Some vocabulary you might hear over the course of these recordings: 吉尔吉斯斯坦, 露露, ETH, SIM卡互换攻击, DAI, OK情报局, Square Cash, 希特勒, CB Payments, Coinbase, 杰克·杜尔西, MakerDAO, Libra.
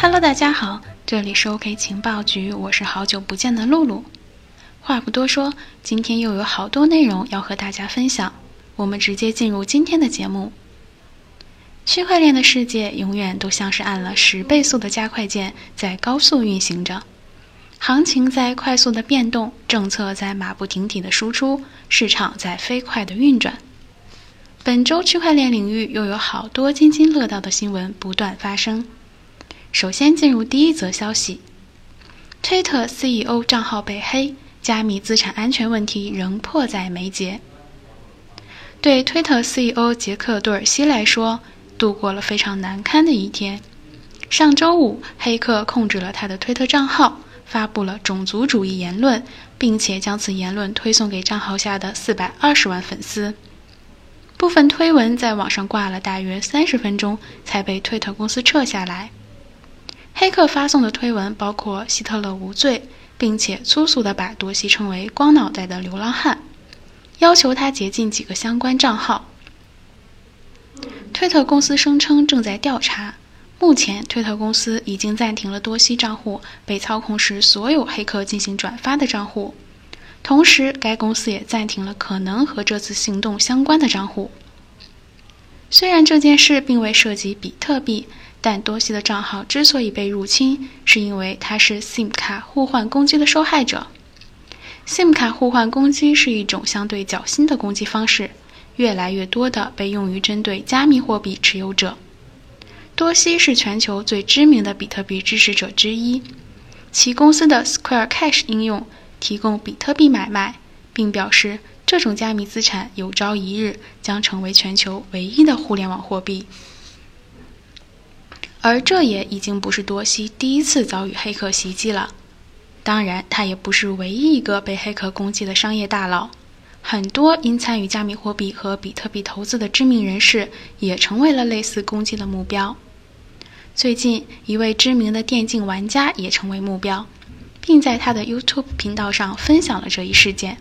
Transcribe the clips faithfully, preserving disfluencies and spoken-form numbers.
Hello， 大家好，这里是 OK 情报局，我是好久不见的露露。话不多说，今天又有好多内容要和大家分享，我们直接进入今天的节目。区块链的世界永远都像是按了十倍速的加快键，在高速运行着，行情在快速的变动，政策在马不停蹄的输出，市场在飞快的运转。本周区块链领域又有好多津津乐道的新闻不断发生。首先进入第一则消息，推特 C E O 账号被黑，加密资产安全问题仍迫在眉睫。对推特 C E O 杰克·杜尔西来说，度过了非常难堪的一天。上周五，黑客控制了他的推特账号，发布了种族主义言论，并且将此言论推送给账号下的四百二十万粉丝。部分推文在网上挂了大约三十分钟，才被推特公司撤下来。黑客发送的推文包括希特勒无罪，并且粗俗地把多西称为光脑袋的流浪汉，要求他解禁几个相关账号。推特公司声称正在调查，目前推特公司已经暂停了多西账户被操控时所有黑客进行转发的账户，同时该公司也暂停了可能和这次行动相关的账户。虽然这件事并未涉及比特币，但多西的账号之所以被入侵，是因为它是 S I M 卡互换攻击的受害者。S I M 卡互换攻击是一种相对较新的攻击方式，越来越多的被用于针对加密货币持有者。多西是全球最知名的比特币支持者之一，其公司的 Square Cash 应用提供比特币买卖，并表示这种加密资产有朝一日将成为全球唯一的互联网货币。而这也已经不是多西第一次遭遇黑客袭击了，当然他也不是唯一一个被黑客攻击的商业大佬，很多因参与加密货币和比特币投资的知名人士也成为了类似攻击的目标。最近一位知名的电竞玩家也成为目标，并在他的 YouTube 频道上分享了这一事件。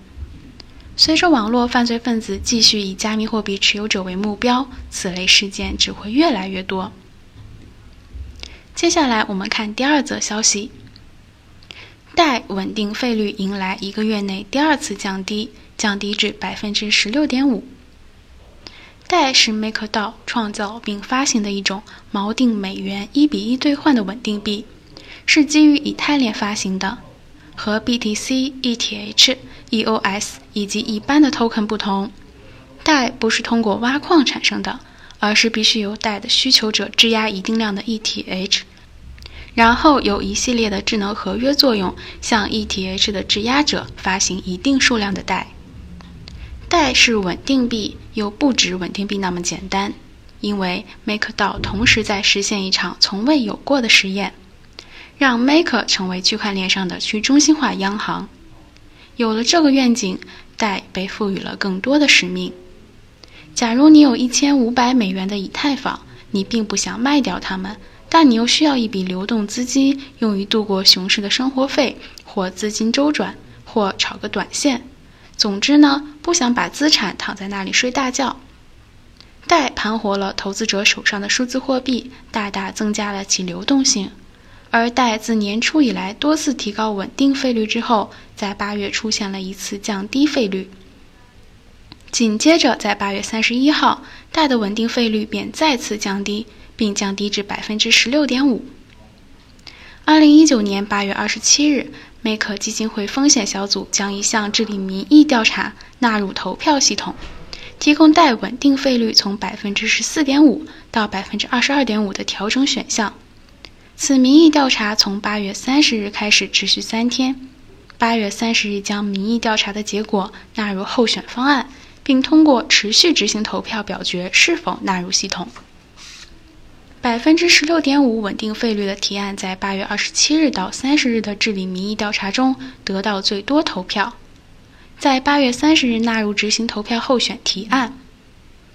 随着网络犯罪分子继续以加密货币持有者为目标，此类事件只会越来越多。接下来我们看第二则消息， D A I 稳定费率迎来一个月内第二次降低，降低至 百分之十六点五。 D A I 是 MakerDAO 创造并发行的一种锚定美元一比一兑换的稳定币，是基于以太链发行的。和 B T C、E T H、E O S 以及一般的 token 不同， D A I 不是通过挖矿产生的，而是必须由 D A I 的需求者质押一定量的 E T H， 然后由一系列的智能合约作用向 E T H 的质押者发行一定数量的 D A I。 D A I 是稳定币，又不止稳定币那么简单，因为 MakerDAO 同时在实现一场从未有过的实验，让 Maker 成为区块链上的去中心化央行。有了这个愿景， D A I 被赋予了更多的使命。假如你有一千五百美元的以太坊，你并不想卖掉它们，但你又需要一笔流动资金用于度过熊市的生活费，或资金周转，或炒个短线。总之呢，不想把资产躺在那里睡大觉。D A I 盘活了投资者手上的数字货币，大大增加了其流动性。而 D A I 自年初以来多次提高稳定费率之后，在八月出现了一次降低费率。紧接着在八月三十一号， D A I 的稳定费率便再次降低，并降低至 百分之十六点五。 二零一九年八月二十七日， Maker 基金会风险小组将一项治理民意调查纳入投票系统，提供 D A I 稳定费率从 百分之十四点五 到 百分之二十二点五 的调整选项。此民意调查从八月三十日开始，持续三天。八月三十日将民意调查的结果纳入候选方案，并通过持续执行投票表决是否纳入系统。 百分之十六点五 稳定费率的提案在八月二十七日到三十日的治理民意调查中得到最多投票，在八月三十日纳入执行投票候选提案。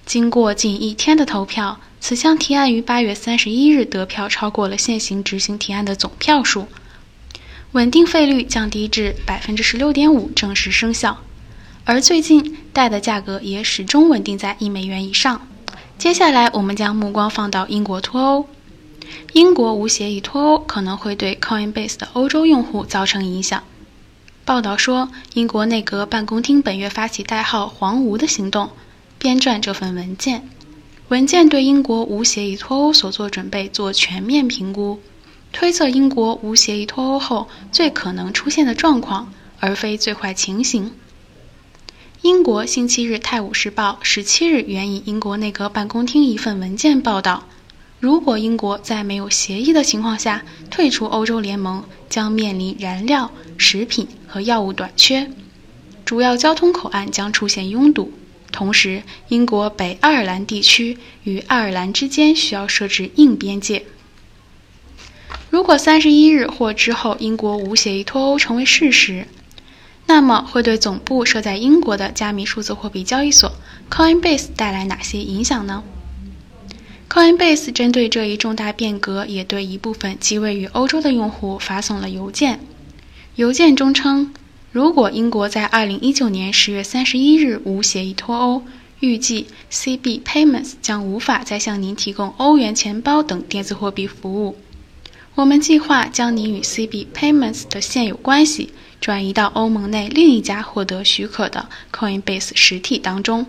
经过近一天的投票，此项提案于八月三十一日得票超过了现行执行提案的总票数，稳定费率降低至 百分之十六点五 正式生效。而最近 D A I 的价格也始终稳定在一美元以上。接下来我们将目光放到英国脱欧，英国无协议脱欧可能会对 Coinbase 的欧洲用户造成影响。报道说，英国内阁办公厅本月发起代号“黄吴”的行动，编撰这份文件。文件对英国无协议脱欧所做准备做全面评估，推测英国无协议脱欧后最可能出现的状况，而非最坏情形。英国星期日《泰晤士报》十七日援引英国内阁办公厅一份文件报道，如果英国在没有协议的情况下退出欧洲联盟，将面临燃料、食品和药物短缺，主要交通口岸将出现拥堵。同时，英国北爱尔兰地区与爱尔兰之间需要设置硬边界。如果三十一日或之后英国无协议脱欧成为事实，那么会对总部设在英国的加密数字货币交易所 Coinbase 带来哪些影响呢？ Coinbase 针对这一重大变革，也对一部分其位于欧洲的用户发送了邮件。邮件中称，如果英国在二零一九年十月三十一日无协议脱欧，预计 C B Payments 将无法再向您提供欧元钱包等电子货币服务。我们计划将您与 C B Payments 的现有关系转移到欧盟内另一家获得许可的 Coinbase 实体当中。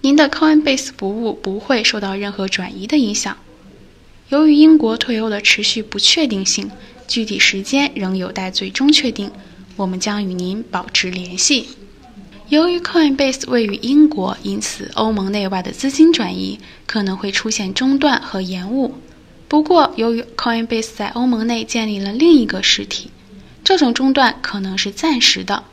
您的 Coinbase 服务不会受到任何转移的影响。由于英国退欧的持续不确定性，具体时间仍有待最终确定，我们将与您保持联系。由于 Coinbase 位于英国，因此欧盟内外的资金转移可能会出现中断和延误。不过，由于 Coinbase 在欧盟内建立了另一个实体，这种中断可能是暂时的。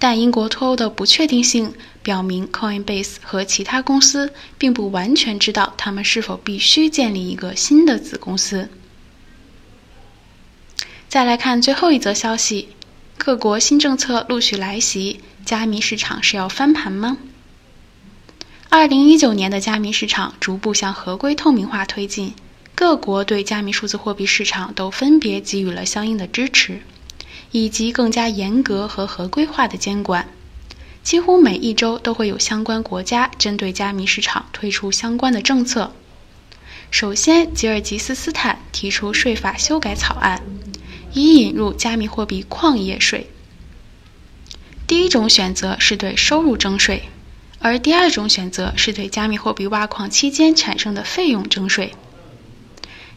但英国脱欧的不确定性表明 Coinbase 和其他公司并不完全知道他们是否必须建立一个新的子公司。再来看最后一则消息，各国新政策陆续来袭，加密市场是要翻盘吗？二零一九年的加密市场逐步向合规透明化推进，各国对加密数字货币市场都分别给予了相应的支持，以及更加严格和合规化的监管。几乎每一周都会有相关国家针对加密市场推出相关的政策。首先，吉尔吉斯斯坦提出税法修改草案，以引入加密货币矿业税。第一种选择是对收入征税，而第二种选择是对加密货币挖矿期间产生的费用征税。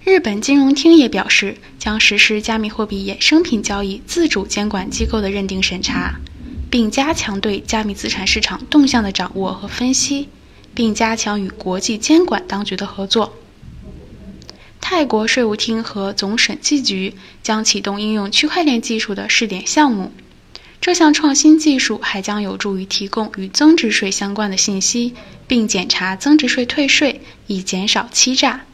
日本金融厅也表示，将实施加密货币衍生品交易自主监管机构的认定审查，并加强对加密资产市场动向的掌握和分析，并加强与国际监管当局的合作。泰国税务厅和总审计局将启动应用区块链技术的试点项目，这项创新技术还将有助于提供与增值税相关的信息，并检查增值税退税，以减少欺诈。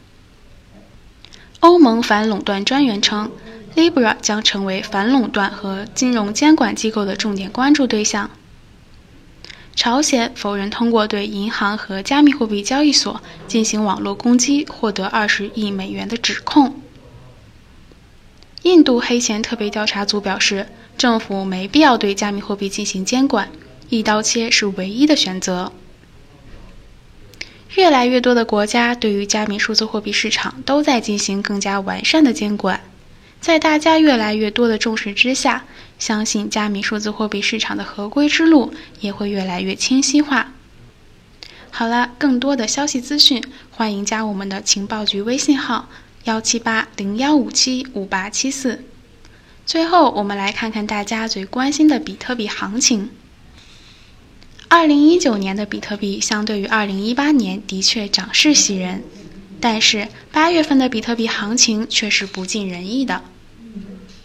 欧盟反垄断专员称 Libra 将成为反垄断和金融监管机构的重点关注对象。朝鲜否认通过对银行和加密货币交易所进行网络攻击获得二十亿美元的指控。印度黑钱特别调查组表示，政府没必要对加密货币进行监管，一刀切是唯一的选择。越来越多的国家对于加密数字货币市场都在进行更加完善的监管，在大家越来越多的重视之下，相信加密数字货币市场的合规之路也会越来越清晰化。好了，更多的消息资讯，欢迎加我们的情报局微信号一七八零一五七五八七四。最后，我们来看看大家最关心的比特币行情。二零一九年的比特币相对于二零一八年的确涨势喜人，但是八月份的比特币行情却是不尽人意的。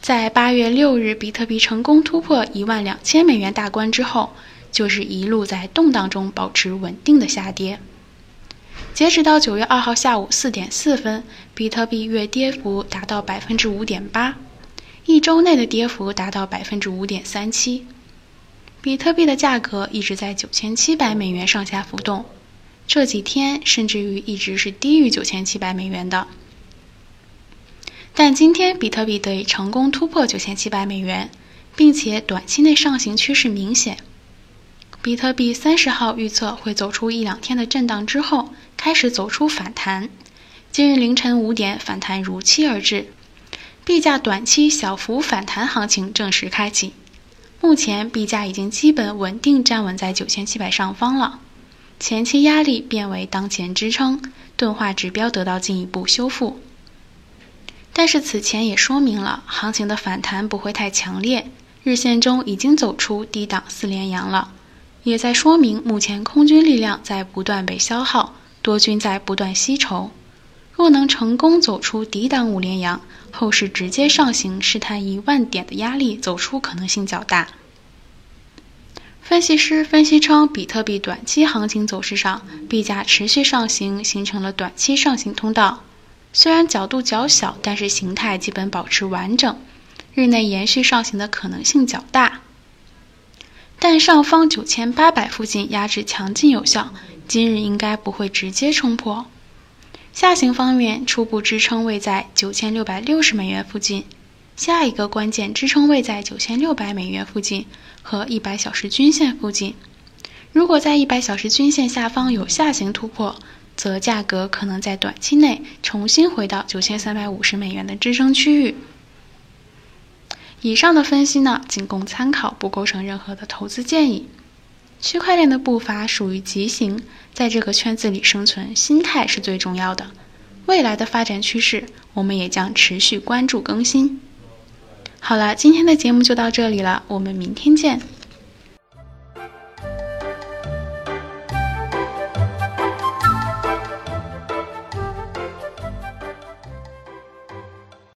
在八月六日比特币成功突破一万两千美元大关之后，就是一路在动荡中保持稳定的下跌。截止到九月二号下午四点四分，比特币月跌幅达到 百分之五点八， 一周内的跌幅达到 百分之五点三七。比特币的价格一直在九千七百美元上下浮动，这几天甚至于一直是低于九千七百美元的。但今天比特币得以成功突破九千七百美元，并且短期内上行趋势明显。比特币三十号预测会走出一两天的震荡之后，开始走出反弹，今日凌晨五点反弹如期而至，币价短期小幅反弹行情正式开启。目前币价已经基本稳定站稳在九千七百上方了，前期压力变为当前支撑，钝化指标得到进一步修复。但是此前也说明了，行情的反弹不会太强烈，日线中已经走出低档四连阳了，也在说明目前空军力量在不断被消耗，多军在不断吸筹。若能成功走出抵挡五连阳，后市直接上行试探一万点的压力走出可能性较大。分析师分析称，比特币短期行情走势上，币价持续上行，形成了短期上行通道。虽然角度较小，但是形态基本保持完整，日内延续上行的可能性较大。但上方九千八百附近压制强劲有效，今日应该不会直接冲破。下行方面，初步支撑位在九千六百六十美元附近，下一个关键支撑位在九千六百美元附近和一百小时均线附近。如果在一百小时均线下方有下行突破，则价格可能在短期内重新回到九千三百五十美元的支撑区域。以上的分析呢，仅供参考，不构成任何的投资建议。区块链的步伐属于急行，在这个圈子里生存，心态是最重要的。未来的发展趋势，我们也将持续关注更新。好了，今天的节目就到这里了，我们明天见。